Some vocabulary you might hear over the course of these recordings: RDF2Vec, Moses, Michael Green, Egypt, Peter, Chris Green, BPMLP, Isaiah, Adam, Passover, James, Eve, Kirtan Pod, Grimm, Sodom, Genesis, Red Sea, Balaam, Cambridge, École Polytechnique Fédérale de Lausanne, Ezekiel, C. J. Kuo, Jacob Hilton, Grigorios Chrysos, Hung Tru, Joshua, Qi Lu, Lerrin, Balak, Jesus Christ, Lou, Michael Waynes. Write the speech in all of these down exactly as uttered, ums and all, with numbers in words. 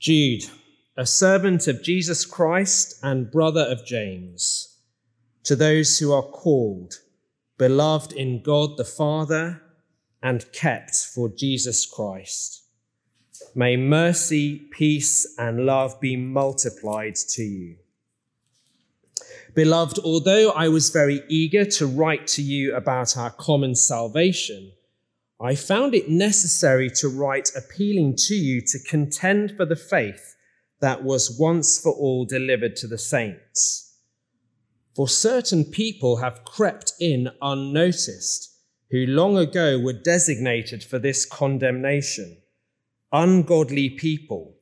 Jude, a servant of Jesus Christ and brother of James, to those who are called, beloved in God the Father, and kept for Jesus Christ. May mercy, peace, and love be multiplied to you. Beloved, although I was very eager to write to you about our common salvation, I found it necessary to write appealing to you to contend for the faith that was once for all delivered to the saints. For certain people have crept in unnoticed, who long ago were designated for this condemnation, ungodly people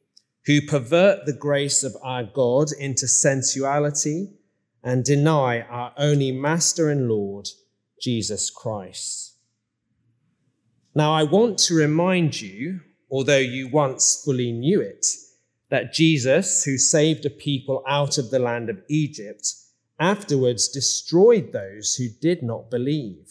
who pervert the grace of our God into sensuality and deny our only Master and Lord, Jesus Christ. Now, I want to remind you, although you once fully knew it, that Jesus, who saved a people out of the land of Egypt, afterwards destroyed those who did not believe,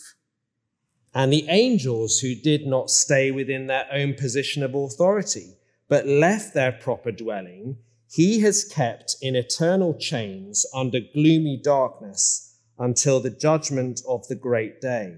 and the angels who did not stay within their own position of authority, but left their proper dwelling, he has kept in eternal chains under gloomy darkness until the judgment of the great day,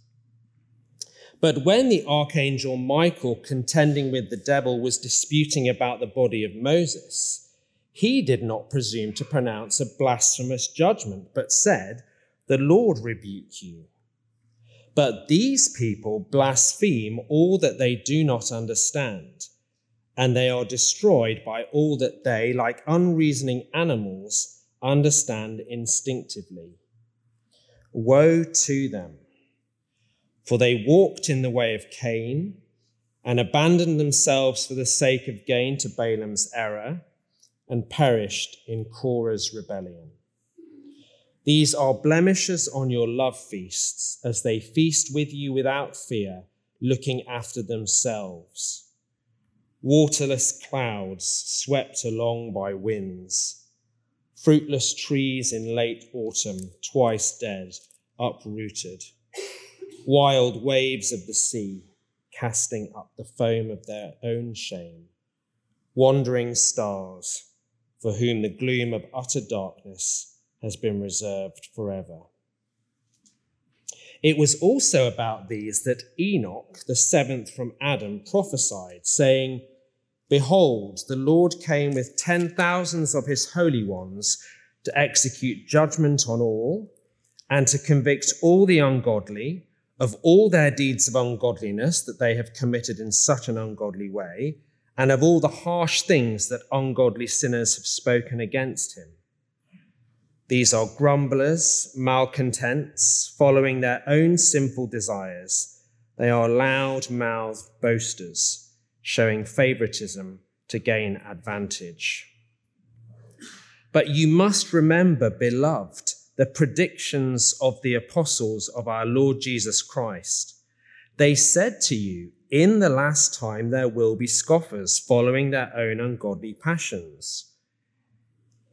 But when the archangel Michael, contending with the devil, was disputing about the body of Moses, he did not presume to pronounce a blasphemous judgment, but said, "The Lord rebuke you." But these people blaspheme all that they do not understand, and they are destroyed by all that they, like unreasoning animals, understand instinctively. Woe to them, for they walked in the way of Cain and abandoned themselves for the sake of gain to Balaam's error and perished in Korah's rebellion. These are blemishes on your love feasts, as they feast with you without fear, looking after themselves. Waterless clouds swept along by winds, fruitless trees in late autumn, twice dead, uprooted, wild waves of the sea, casting up the foam of their own shame, wandering stars, for whom the gloom of utter darkness has been reserved forever. It was also about these that Enoch, the seventh from Adam, prophesied, saying, "Behold, the Lord came with ten thousands of his holy ones to execute judgment on all and to convict all the ungodly of all their deeds of ungodliness that they have committed in such an ungodly way, and of all the harsh things that ungodly sinners have spoken against him. These are grumblers, malcontents, following their own sinful desires. They are loud-mouthed boasters, showing favoritism to gain advantage." But you must remember, beloved, the predictions of the apostles of our Lord Jesus Christ. They said to you, "In the last time there will be scoffers, following their own ungodly passions."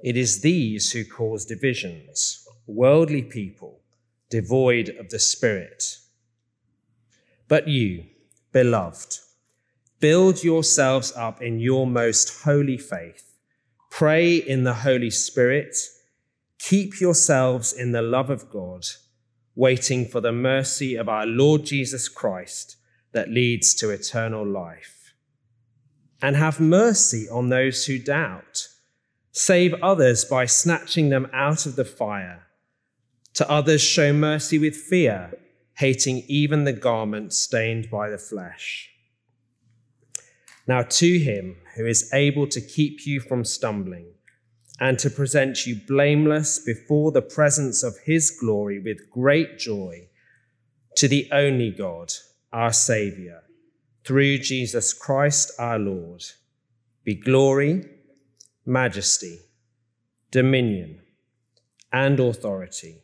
It is these who cause divisions, worldly people, devoid of the Spirit. But you, beloved, build yourselves up in your most holy faith. Pray in the Holy Spirit. Keep yourselves in the love of God, waiting for the mercy of our Lord Jesus Christ that leads to eternal life. And have mercy on those who doubt. Save others by snatching them out of the fire. To others show mercy with fear, hating even the garment stained by the flesh. Now to him who is able to keep you from stumbling and to present you blameless before the presence of his glory with great joy, to the only God, our Saviour, through Jesus Christ our Lord, be glory, majesty, dominion, and authority,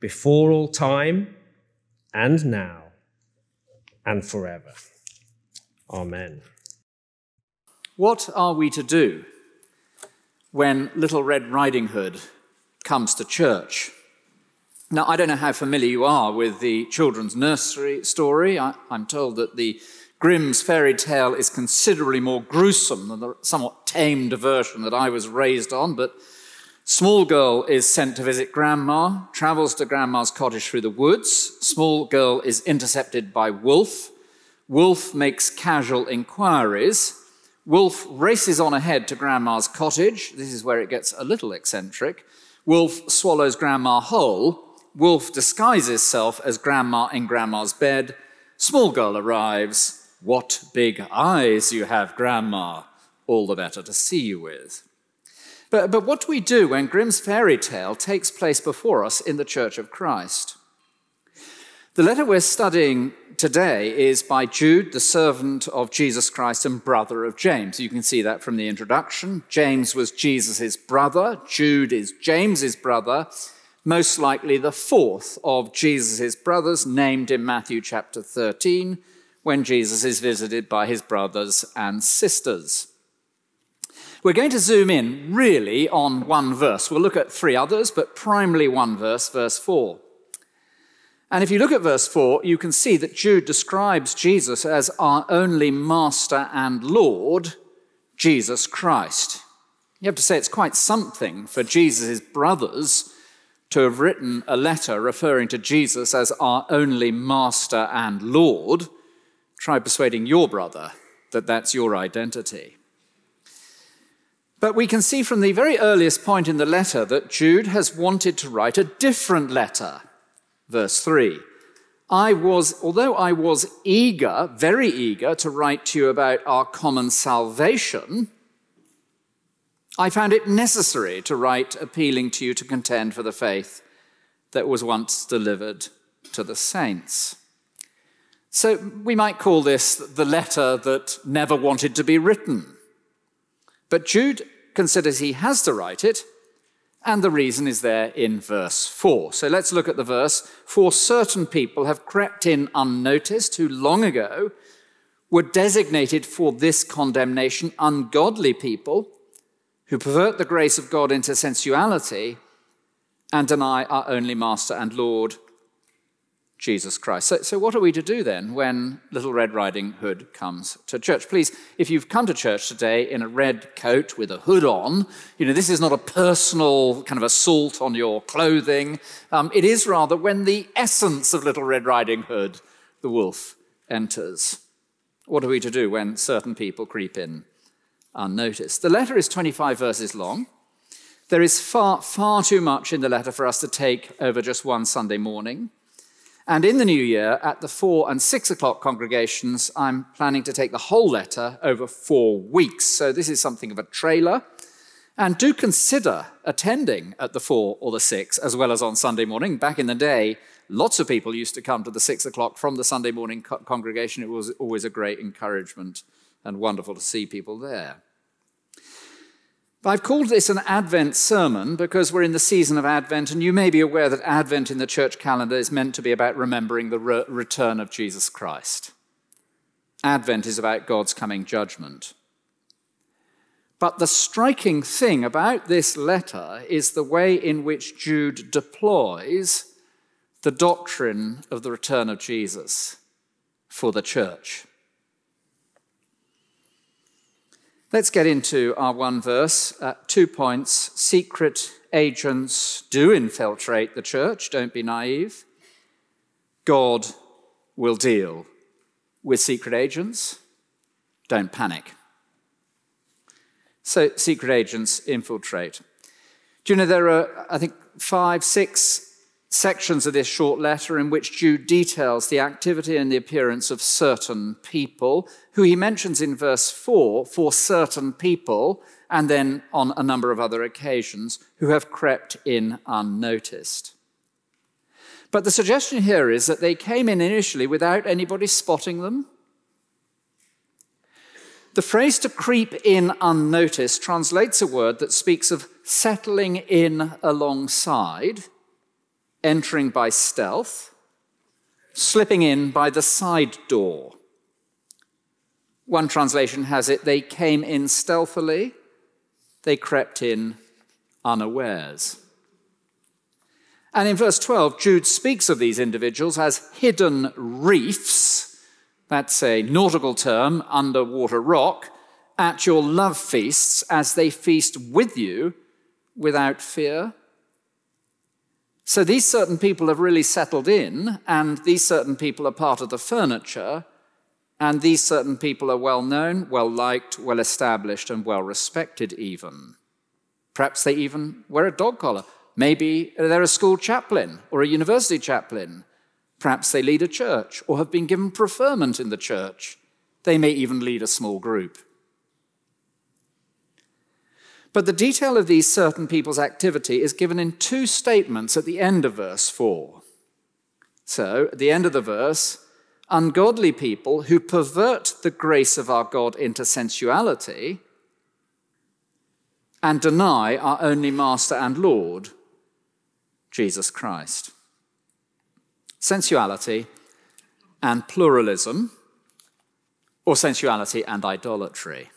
before all time and now and forever. Amen. What are we to do when Little Red Riding Hood comes to church? Now, I don't know how familiar you are with the children's nursery story. I, I'm told that the Grimm's fairy tale is considerably more gruesome than the somewhat tamed version that I was raised on, but small girl is sent to visit Grandma, travels to Grandma's cottage through the woods. Small girl is intercepted by Wolf. Wolf makes casual inquiries. Wolf races on ahead to Grandma's cottage. This is where it gets a little eccentric. Wolf swallows Grandma whole. Wolf disguises self as Grandma in Grandma's bed. Small girl arrives. What big eyes you have, Grandma. All the better to see you with. But, but what do we do when Grimm's fairy tale takes place before us in the Church of Christ? The letter we're studying today is by Jude, the servant of Jesus Christ and brother of James. You can see that from the introduction. James was Jesus' brother. Jude is James's brother, most likely the fourth of Jesus' brothers, named in Matthew chapter thirteen, when Jesus is visited by his brothers and sisters. We're going to zoom in, really, on one verse. We'll look at three others, but primarily one verse, verse four. And if you look at verse four, you can see that Jude describes Jesus as our only Master and Lord, Jesus Christ. You have to say it's quite something for Jesus' brothers to have written a letter referring to Jesus as our only Master and Lord. Try persuading your brother that that's your identity. But we can see from the very earliest point in the letter that Jude has wanted to write a different letter. Verse three, I was, although I was eager, very eager to write to you about our common salvation, I found it necessary to write appealing to you to contend for the faith that was once delivered to the saints. So we might call this the letter that never wanted to be written. But Jude considers he has to write it, and the reason is there in verse four. So let's look at the verse. For certain people have crept in unnoticed, who long ago were designated for this condemnation, ungodly people who pervert the grace of God into sensuality and deny our only Master and Lord, Jesus Christ. So, so what are we to do then when Little Red Riding Hood comes to church? Please, if you've come to church today in a red coat with a hood on, you know, this is not a personal kind of assault on your clothing. Um, it is rather when the essence of Little Red Riding Hood, the wolf, enters. What are we to do when certain people creep in unnoticed? The letter is twenty-five verses long. There is far, far too much in the letter for us to take over just one Sunday morning. And in the new year, at the four and six o'clock congregations, I'm planning to take the whole letter over four weeks. So this is something of a trailer. And do consider attending at the four or the six, as well as on Sunday morning. Back in the day, lots of people used to come to the six o'clock from the Sunday morning co- congregation. It was always a great encouragement and wonderful to see people there. I've called this an Advent sermon because we're in the season of Advent, and you may be aware that Advent in the church calendar is meant to be about remembering the re- return of Jesus Christ. Advent is about God's coming judgment. But the striking thing about this letter is the way in which Jude deploys the doctrine of the return of Jesus for the church. Let's get into our one verse, uh, two points. Secret agents do infiltrate the church, don't be naive. God will deal with secret agents, don't panic. So secret agents infiltrate. Do you know there are, I think, five, six sections of this short letter in which Jude details the activity and the appearance of certain people, who he mentions in verse four, for certain people, and then on a number of other occasions, who have crept in unnoticed. But the suggestion here is that they came in initially without anybody spotting them. The phrase to creep in unnoticed translates a word that speaks of settling in alongside, entering by stealth, slipping in by the side door. One translation has it, they came in stealthily, they crept in unawares. And in verse twelve, Jude speaks of these individuals as hidden reefs. That's a nautical term, underwater rock, at your love feasts as they feast with you without fear. So these certain people have really settled in, and these certain people are part of the furniture, and these certain people are well-known, well-liked, well-established, and well-respected even. Perhaps they even wear a dog collar. Maybe they're a school chaplain or a university chaplain. Perhaps they lead a church or have been given preferment in the church. They may even lead a small group. But the detail of these certain people's activity is given in two statements at the end of verse four. So, at the end of the verse, ungodly people who pervert the grace of our God into sensuality and deny our only Master and Lord, Jesus Christ. Sensuality and pluralism, or sensuality and idolatry.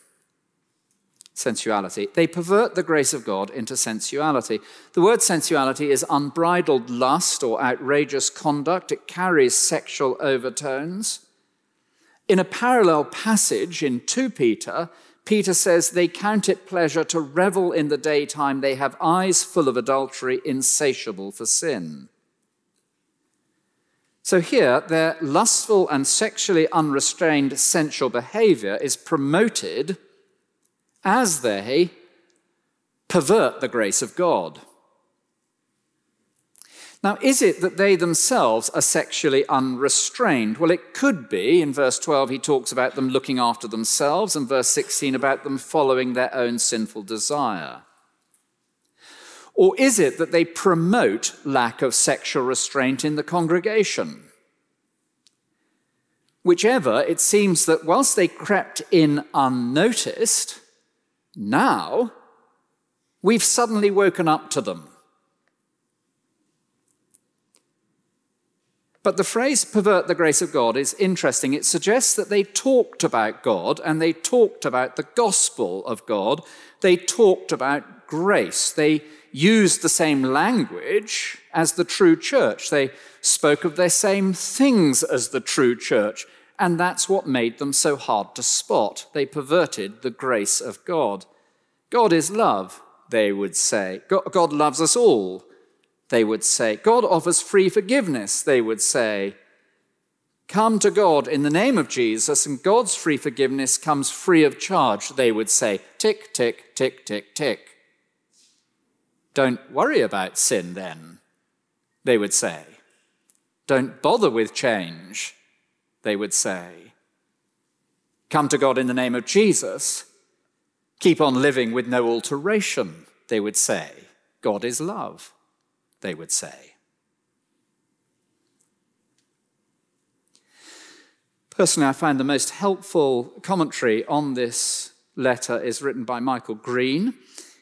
Sensuality. They pervert the grace of God into sensuality. The word sensuality is unbridled lust or outrageous conduct. It carries sexual overtones. In a parallel passage in Second Peter, Peter says they count it pleasure to revel in the daytime. They have eyes full of adultery, insatiable for sin. So here, their lustful and sexually unrestrained sensual behavior is promoted as they pervert the grace of God. Now, is it that they themselves are sexually unrestrained? Well, it could be. In verse twelve, he talks about them looking after themselves, and verse sixteen about them following their own sinful desire. Or is it that they promote lack of sexual restraint in the congregation? Whichever, it seems that whilst they crept in unnoticed, now we've suddenly woken up to them. But the phrase pervert the grace of God is interesting. It suggests that they talked about God and they talked about the gospel of God. They talked about grace. They used the same language as the true church. They spoke of the same things as the true church, and that's what made them so hard to spot. They perverted the grace of God. God is love, they would say. God loves us all, they would say. God offers free forgiveness, they would say. Come to God in the name of Jesus, and God's free forgiveness comes free of charge, they would say. Tick, tick, tick, tick, tick. Don't worry about sin then, they would say. Don't bother with change, they would say. Come to God in the name of Jesus. Keep on living with no alteration, they would say. God is love, they would say. Personally, I find the most helpful commentary on this letter is written by Michael Green.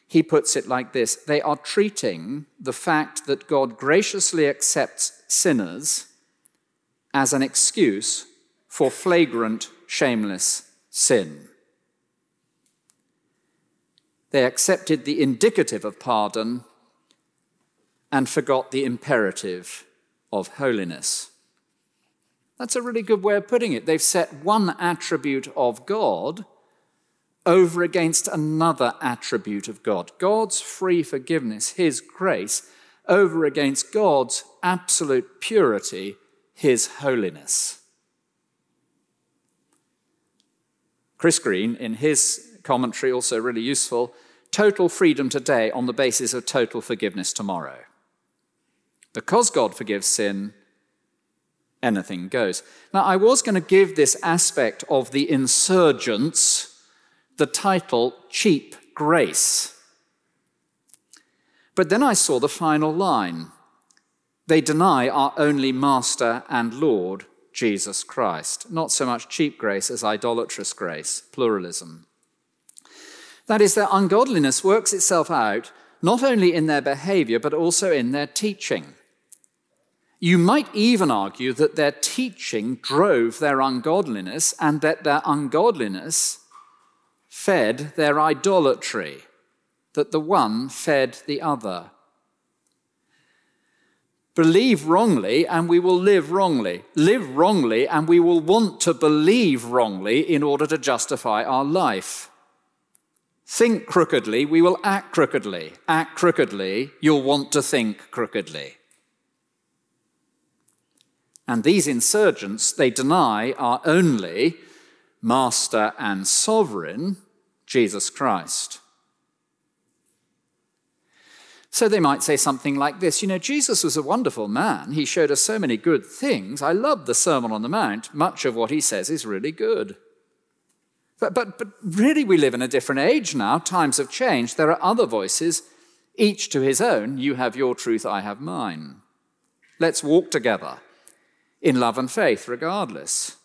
He puts it like this: they are treating the fact that God graciously accepts sinners as an excuse for flagrant, shameless sin. They accepted the indicative of pardon and forgot the imperative of holiness. That's a really good way of putting it. They've set one attribute of God over against another attribute of God. God's free forgiveness, his grace, over against God's absolute purity, his holiness. Chris Green, in his commentary, also really useful, total freedom today on the basis of total forgiveness tomorrow. Because God forgives sin, anything goes. Now, I was going to give this aspect of the insurgents the title, Cheap Grace. But then I saw the final line. They deny our only Master and Lord, Jesus Christ. Not so much cheap grace as idolatrous grace, pluralism. That is, their ungodliness works itself out not only in their behavior, but also in their teaching. You might even argue that their teaching drove their ungodliness and that their ungodliness fed their idolatry, that the one fed the other. Believe wrongly and we will live wrongly. Live wrongly and we will want to believe wrongly in order to justify our life. Think crookedly, we will act crookedly. Act crookedly, you'll want to think crookedly. And these insurgents, they deny our only master and sovereign, Jesus Christ. So they might say something like this, you know, Jesus was a wonderful man. He showed us so many good things. I love the Sermon on the Mount. Much of what he says is really good. But, but, but really, we live in a different age now. Times have changed. There are other voices, each to his own. You have your truth, I have mine. Let's walk together in love and faith regardless.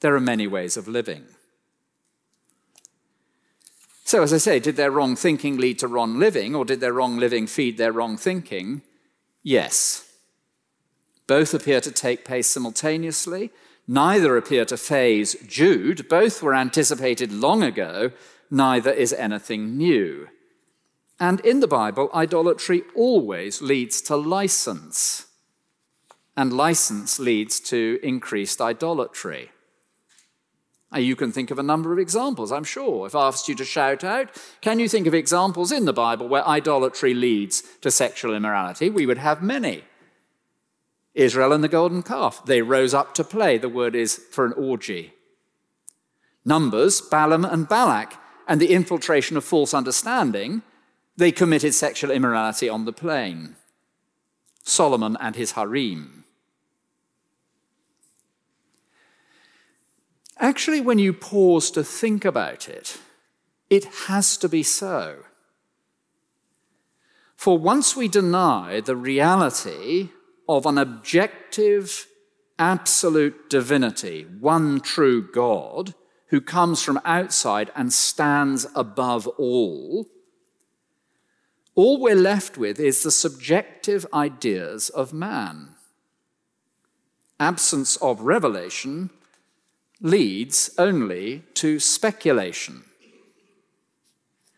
There are many ways of living. So, as I say, did their wrong thinking lead to wrong living, or did their wrong living feed their wrong thinking? Yes. Both appear to take place simultaneously. Neither appear to phase Jude. Both were anticipated long ago. Neither is anything new. And in the Bible, idolatry always leads to license, and license leads to increased idolatry. You can think of a number of examples, I'm sure. If I asked you to shout out, can you think of examples in the Bible where idolatry leads to sexual immorality? We would have many. Israel and the golden calf, they rose up to play. The word is for an orgy. Numbers, Balaam and Balak, and the infiltration of false understanding, they committed sexual immorality on the plain. Solomon and his harem. Actually, when you pause to think about it, it has to be so. For once we deny the reality of an objective, absolute divinity, one true God, who comes from outside and stands above all, all we're left with is the subjective ideas of man. Absence of revelation leads only to speculation.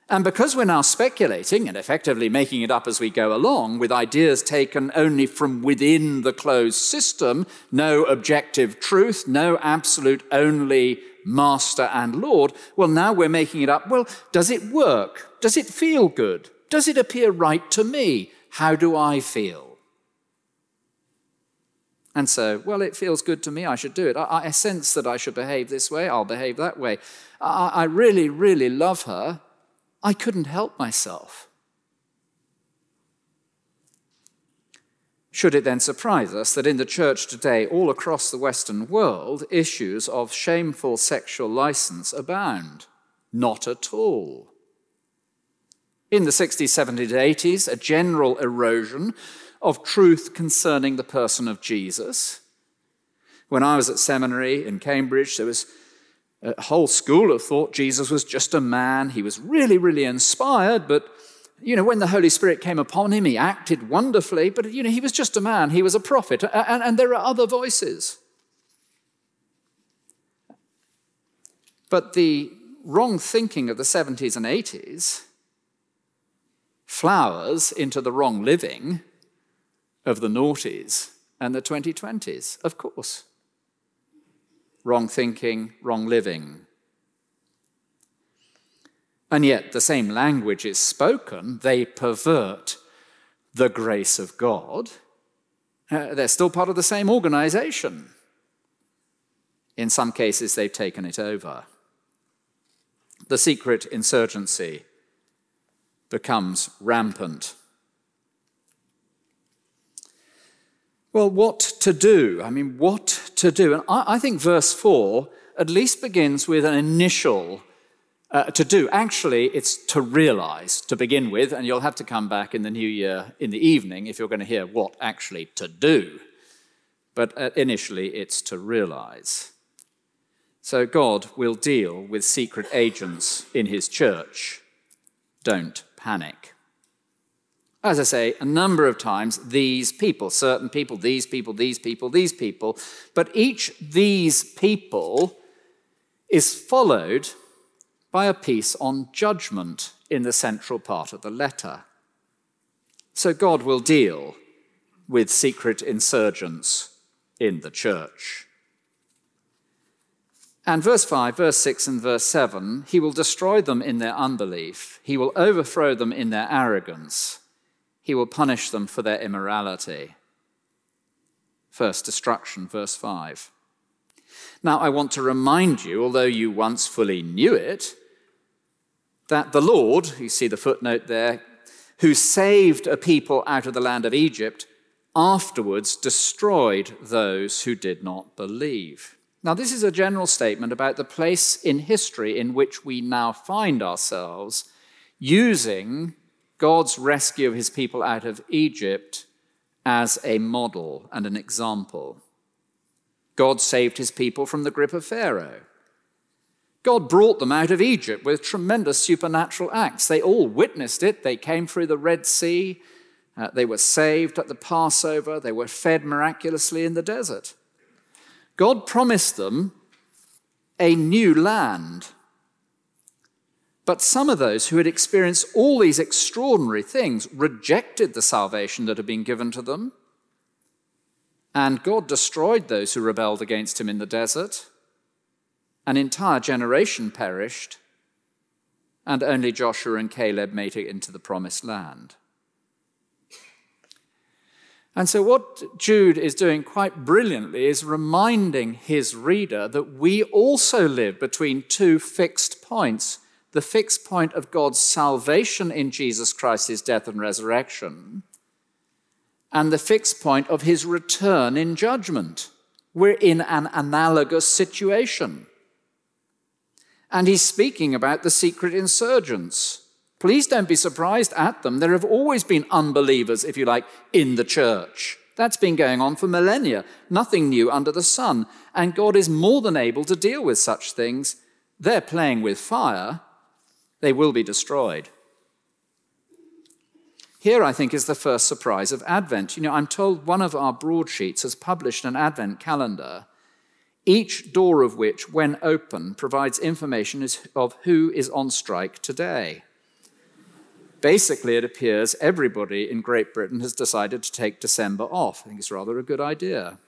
And because we're now speculating and effectively making it up as we go along with ideas taken only from within the closed system, no objective truth, no absolute only master and Lord, well, now we're making it up. Well, does it work? Does it feel good? Does it appear right to me? How do I feel? And so, well, it feels good to me, I should do it. I, I sense that I should behave this way, I'll behave that way. I, I really, really love her. I couldn't help myself. Should it then surprise us that in the church today, all across the Western world, issues of shameful sexual license abound? Not at all. In the sixties, seventies, and eighties, a general erosion of truth concerning the person of Jesus. When I was at seminary in Cambridge, there was a whole school of thought Jesus was just a man. He was really, really inspired, but, you know, when the Holy Spirit came upon him, he acted wonderfully, but, you know, he was just a man. He was a prophet, and, and there are other voices. But the wrong thinking of the seventies and eighties flowers into the wrong living of the noughties and the twenty twenties, of course. Wrong thinking, wrong living. And yet the same language is spoken. They pervert the grace of God. Uh, they're still part of the same organization. In some cases, they've taken it over. The secret insurgency becomes rampant. Well, what to do? I mean, what to do? And I, I think verse four at least begins with an initial uh, to do. Actually, it's to realize to begin with, and you'll have to come back in the new year in the evening if you're going to hear what actually to do. but initially it's to realize. So God will deal with secret agents in his church. Don't panic. As I say, a number of times, these people, certain people, these people, these people, these people, but each these people is followed by a piece on judgment in the central part of the letter. So God will deal with secret insurgents in the church. And verse five, verse six, and verse seven, he will destroy them in their unbelief. He will overthrow them in their arrogance. He will punish them for their immorality. First destruction, verse five. Now I want to remind you, although you once fully knew it, that the Lord, you see the footnote there, who saved a people out of the land of Egypt, afterwards destroyed those who did not believe. Now, this is a general statement about the place in history in which we now find ourselves, using God's rescue of his people out of Egypt as a model and an example. God saved his people from the grip of Pharaoh. God brought them out of Egypt with tremendous supernatural acts. They all witnessed it. They came through the Red Sea. Uh, they were saved at the Passover. They were fed miraculously in the desert. God promised them a new land. But some of those who had experienced all these extraordinary things rejected the salvation that had been given to them. And God destroyed those who rebelled against him in the desert. An entire generation perished. And only Joshua and Caleb made it into the promised land. And so what Jude is doing quite brilliantly is reminding his reader that we also live between two fixed points, the fixed point of God's salvation in Jesus Christ, his death and resurrection, and the fixed point of his return in judgment. We're in an analogous situation. And he's speaking about the secret insurgents. Please don't be surprised at them. There have always been unbelievers, if you like, in the church. That's been going on for millennia. Nothing new under the sun. And God is more than able to deal with such things. They're playing with fire. They will be destroyed. Here, I think, is the first surprise of Advent. You know, I'm told one of our broadsheets has published an Advent calendar, each door of which, when open, provides information of who is on strike today. Basically, it appears everybody in Great Britain has decided to take December off. I think it's rather a good idea.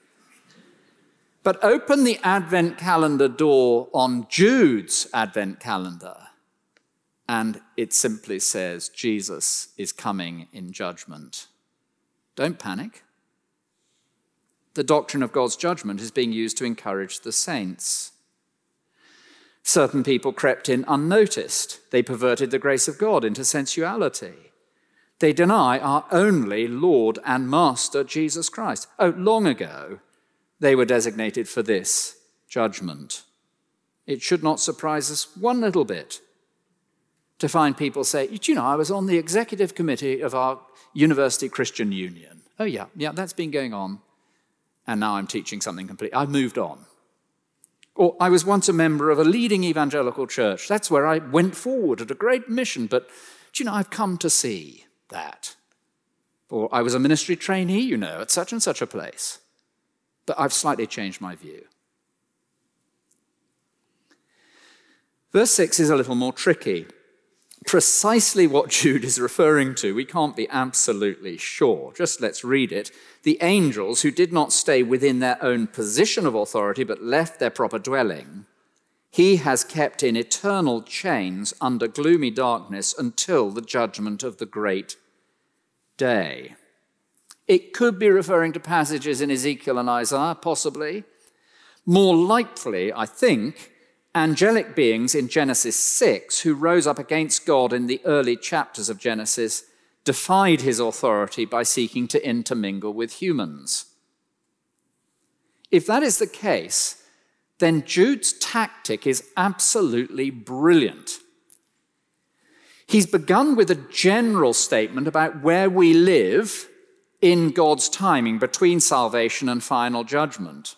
But open the Advent calendar door on Jude's Advent calendar, and it simply says Jesus is coming in judgment. Don't panic. The doctrine of God's judgment is being used to encourage the saints. Certain people crept in unnoticed. They perverted the grace of God into sensuality. They deny our only Lord and Master, Jesus Christ. Oh, long ago, they were designated for this judgment. It should not surprise us one little bit to find people say, "Do you know, I was on the executive committee of our University Christian Union. Oh, yeah, yeah, that's been going on. And now I'm teaching something completely. I've moved on. Or I was once a member of a leading evangelical church. That's where I went forward at a great mission, but do you know, I've come to see that. Or I was a ministry trainee, you know, at such and such a place, but I've slightly changed my view." Verse six is a little more tricky. Precisely what Jude is referring to, we can't be absolutely sure. Just let's read it. The angels who did not stay within their own position of authority but left their proper dwelling, he has kept in eternal chains under gloomy darkness until the judgment of the great day. It could be referring to passages in Ezekiel and Isaiah, possibly. More likely, I think, angelic beings in Genesis six who rose up against God in the early chapters of Genesis defied his authority by seeking to intermingle with humans. If that is the case, then Jude's tactic is absolutely brilliant. He's begun with a general statement about where we live in God's timing between salvation and final judgment.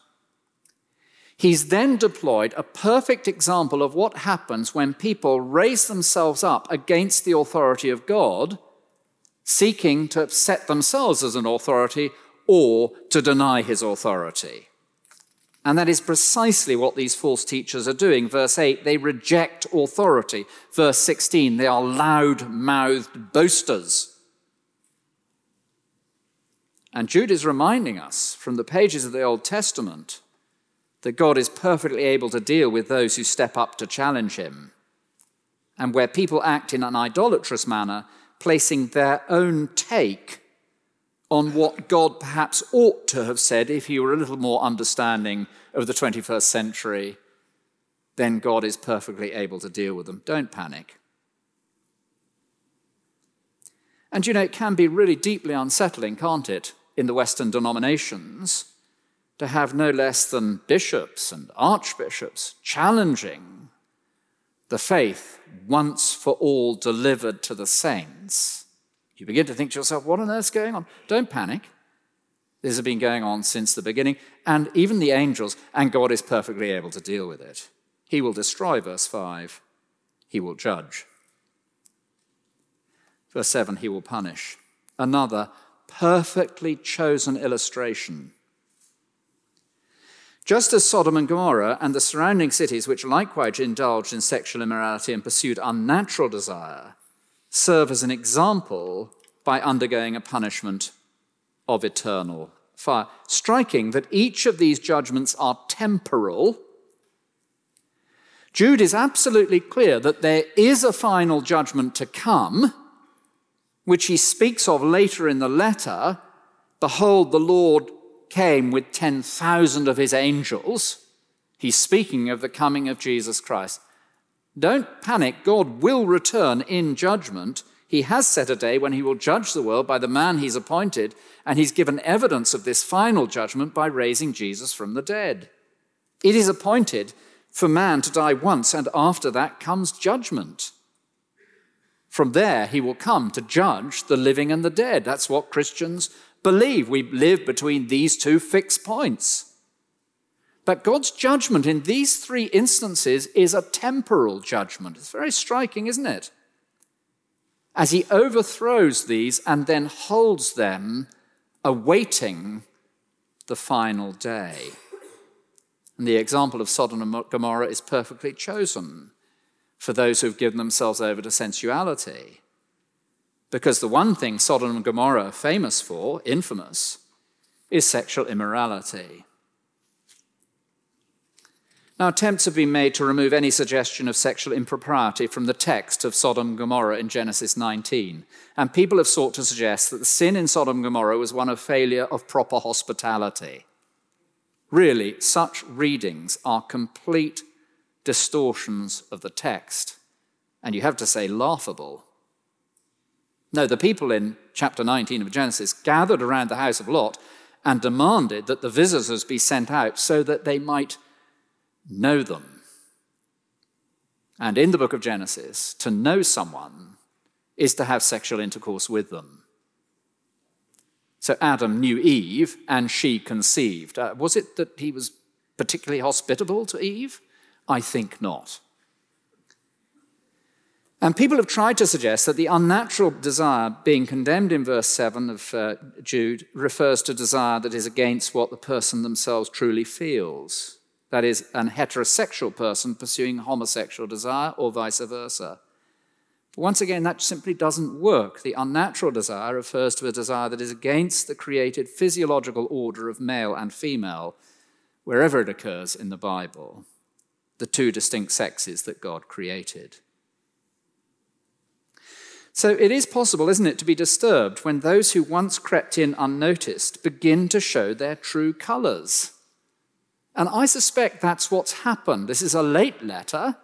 He's then deployed a perfect example of what happens when people raise themselves up against the authority of God, seeking to set themselves as an authority or to deny his authority. And that is precisely what these false teachers are doing. Verse eight, they reject authority. Verse sixteen, they are loud-mouthed boasters. And Jude is reminding us from the pages of the Old Testament that God is perfectly able to deal with those who step up to challenge him. And where people act in an idolatrous manner, placing their own take on what God perhaps ought to have said if he were a little more understanding of the twenty-first century, then God is perfectly able to deal with them. Don't panic. And you know, it can be really deeply unsettling, can't it, in the Western denominations, to have no less than bishops and archbishops challenging the faith once for all delivered to the saints. You begin to think to yourself, what on earth's going on? Don't panic. This has been going on since the beginning, and even the angels, and God is perfectly able to deal with it. He will destroy, verse five. He will judge. Verse seven, he will punish. Another perfectly chosen illustration. Just as Sodom and Gomorrah and the surrounding cities, which likewise indulged in sexual immorality and pursued unnatural desire, serve as an example by undergoing a punishment of eternal fire. Striking that each of these judgments are temporal. Jude is absolutely clear that there is a final judgment to come, which he speaks of later in the letter. Behold, the Lord came with ten thousand of his angels. He's speaking of the coming of Jesus Christ. Don't panic. God will return in judgment. He has set a day when he will judge the world by the man he's appointed, and he's given evidence of this final judgment by raising Jesus from the dead. It is appointed for man to die once, and after that comes judgment. From there, he will come to judge the living and the dead. That's what Christians believe. We live between these two fixed points. But God's judgment in these three instances is a temporal judgment. It's very striking, isn't it? As he overthrows these and then holds them, awaiting the final day. And the example of Sodom and Gomorrah is perfectly chosen for those who have given themselves over to sensuality. Because the one thing Sodom and Gomorrah are famous for, infamous, is sexual immorality. Now, attempts have been made to remove any suggestion of sexual impropriety from the text of Sodom and Gomorrah in Genesis nineteen. And people have sought to suggest that the sin in Sodom and Gomorrah was one of failure of proper hospitality. Really, such readings are complete distortions of the text. And you have to say laughable. No, the people in chapter nineteen of Genesis gathered around the house of Lot and demanded that the visitors be sent out so that they might know them. And in the book of Genesis, to know someone is to have sexual intercourse with them. So Adam knew Eve and she conceived. Uh, was it that he was particularly hospitable to Eve? I think not. And people have tried to suggest that the unnatural desire being condemned in verse seven of uh, Jude refers to desire that is against what the person themselves truly feels. That is, an heterosexual person pursuing homosexual desire or vice versa. But once again, that simply doesn't work. The unnatural desire refers to a desire that is against the created physiological order of male and female, wherever it occurs in the Bible, the two distinct sexes that God created. So it is possible, isn't it, to be disturbed when those who once crept in unnoticed begin to show their true colours. And I suspect that's what's happened. This is a late letter,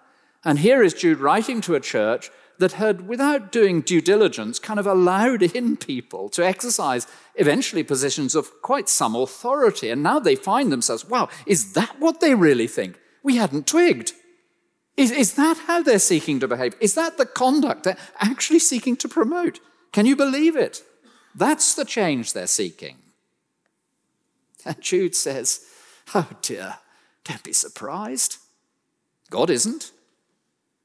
and here is Jude writing to a church that had, without doing due diligence, kind of allowed in people to exercise eventually positions of quite some authority, and now they find themselves, wow, is that what they really think? We hadn't twigged. Is, is that how they're seeking to behave? Is that the conduct they're actually seeking to promote? Can you believe it? That's the change they're seeking. And Jude says, oh dear, don't be surprised. God isn't.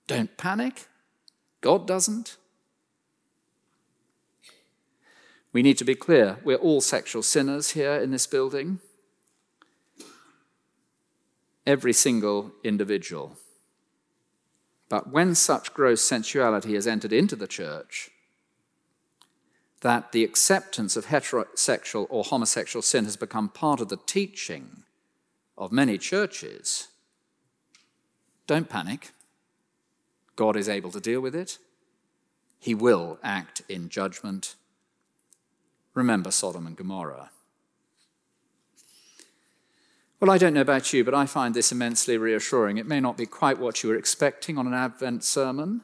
Don't panic. God doesn't. We need to be clear, we're all sexual sinners here in this building. Every single individual. But when such gross sensuality has entered into the church, that the acceptance of heterosexual or homosexual sin has become part of the teaching of many churches, don't panic. God is able to deal with it. He will act in judgment. Remember Sodom and Gomorrah. Well, I don't know about you, but I find this immensely reassuring. It may not be quite what you were expecting on an Advent sermon.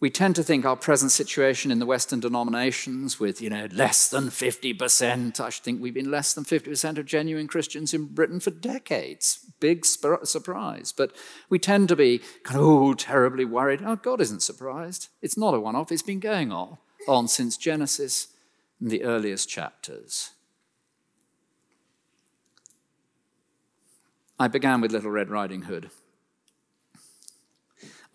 We tend to think our present situation in the Western denominations with, you know, less than fifty percent. I should think we've been less than fifty percent of genuine Christians in Britain for decades. Big sp- surprise. But we tend to be kind of, oh, terribly worried. Oh, God isn't surprised. It's not a one-off. It's been going on, on since Genesis and the earliest chapters. I began with Little Red Riding Hood.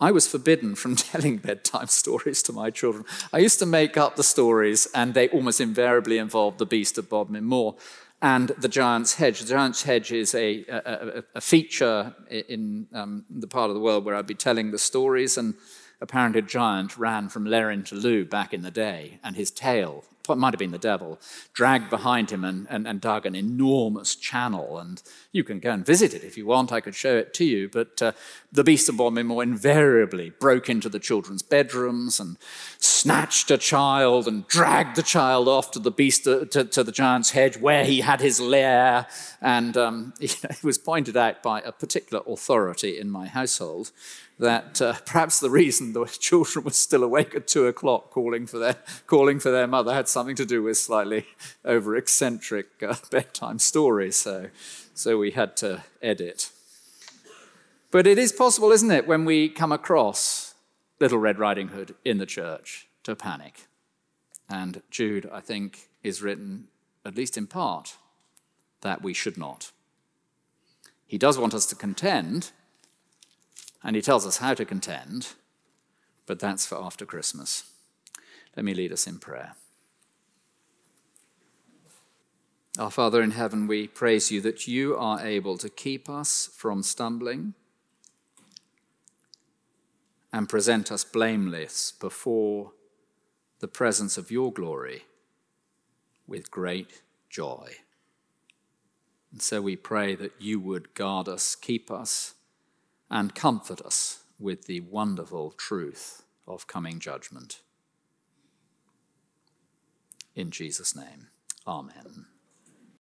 I was forbidden from telling bedtime stories to my children. I used to make up the stories, and they almost invariably involved the Beast of Bodmin Moor and the Giant's Hedge. The Giant's Hedge is a, a, a feature in um, the part of the world where I'd be telling the stories, and apparently a giant ran from Lerrin to Lou back in the day, and his tail, it might have been the devil, dragged behind him and, and, and dug an enormous channel. And you can go and visit it if you want. I could show it to you. But uh, the Beast of Bodmin Moor invariably broke into the children's bedrooms and snatched a child and dragged the child off to the beast to, to, to the Giant's Hedge where he had his lair. And um, you know, it was pointed out by a particular authority in my household that uh, perhaps the reason the children were still awake at two o'clock calling for their calling for their mother had something to do with slightly over-eccentric uh, bedtime stories, so, so we had to edit. But it is possible, isn't it, when we come across Little Red Riding Hood in the church, to panic. And Jude, I think, is written, at least in part, that we should not. He does want us to contend, and he tells us how to contend, but that's for after Christmas. Let me lead us in prayer. Our Father in heaven, we praise you that you are able to keep us from stumbling and present us blameless before the presence of your glory with great joy. And so we pray that you would guard us, keep us, and comfort us with the wonderful truth of coming judgment. In Jesus' name, amen.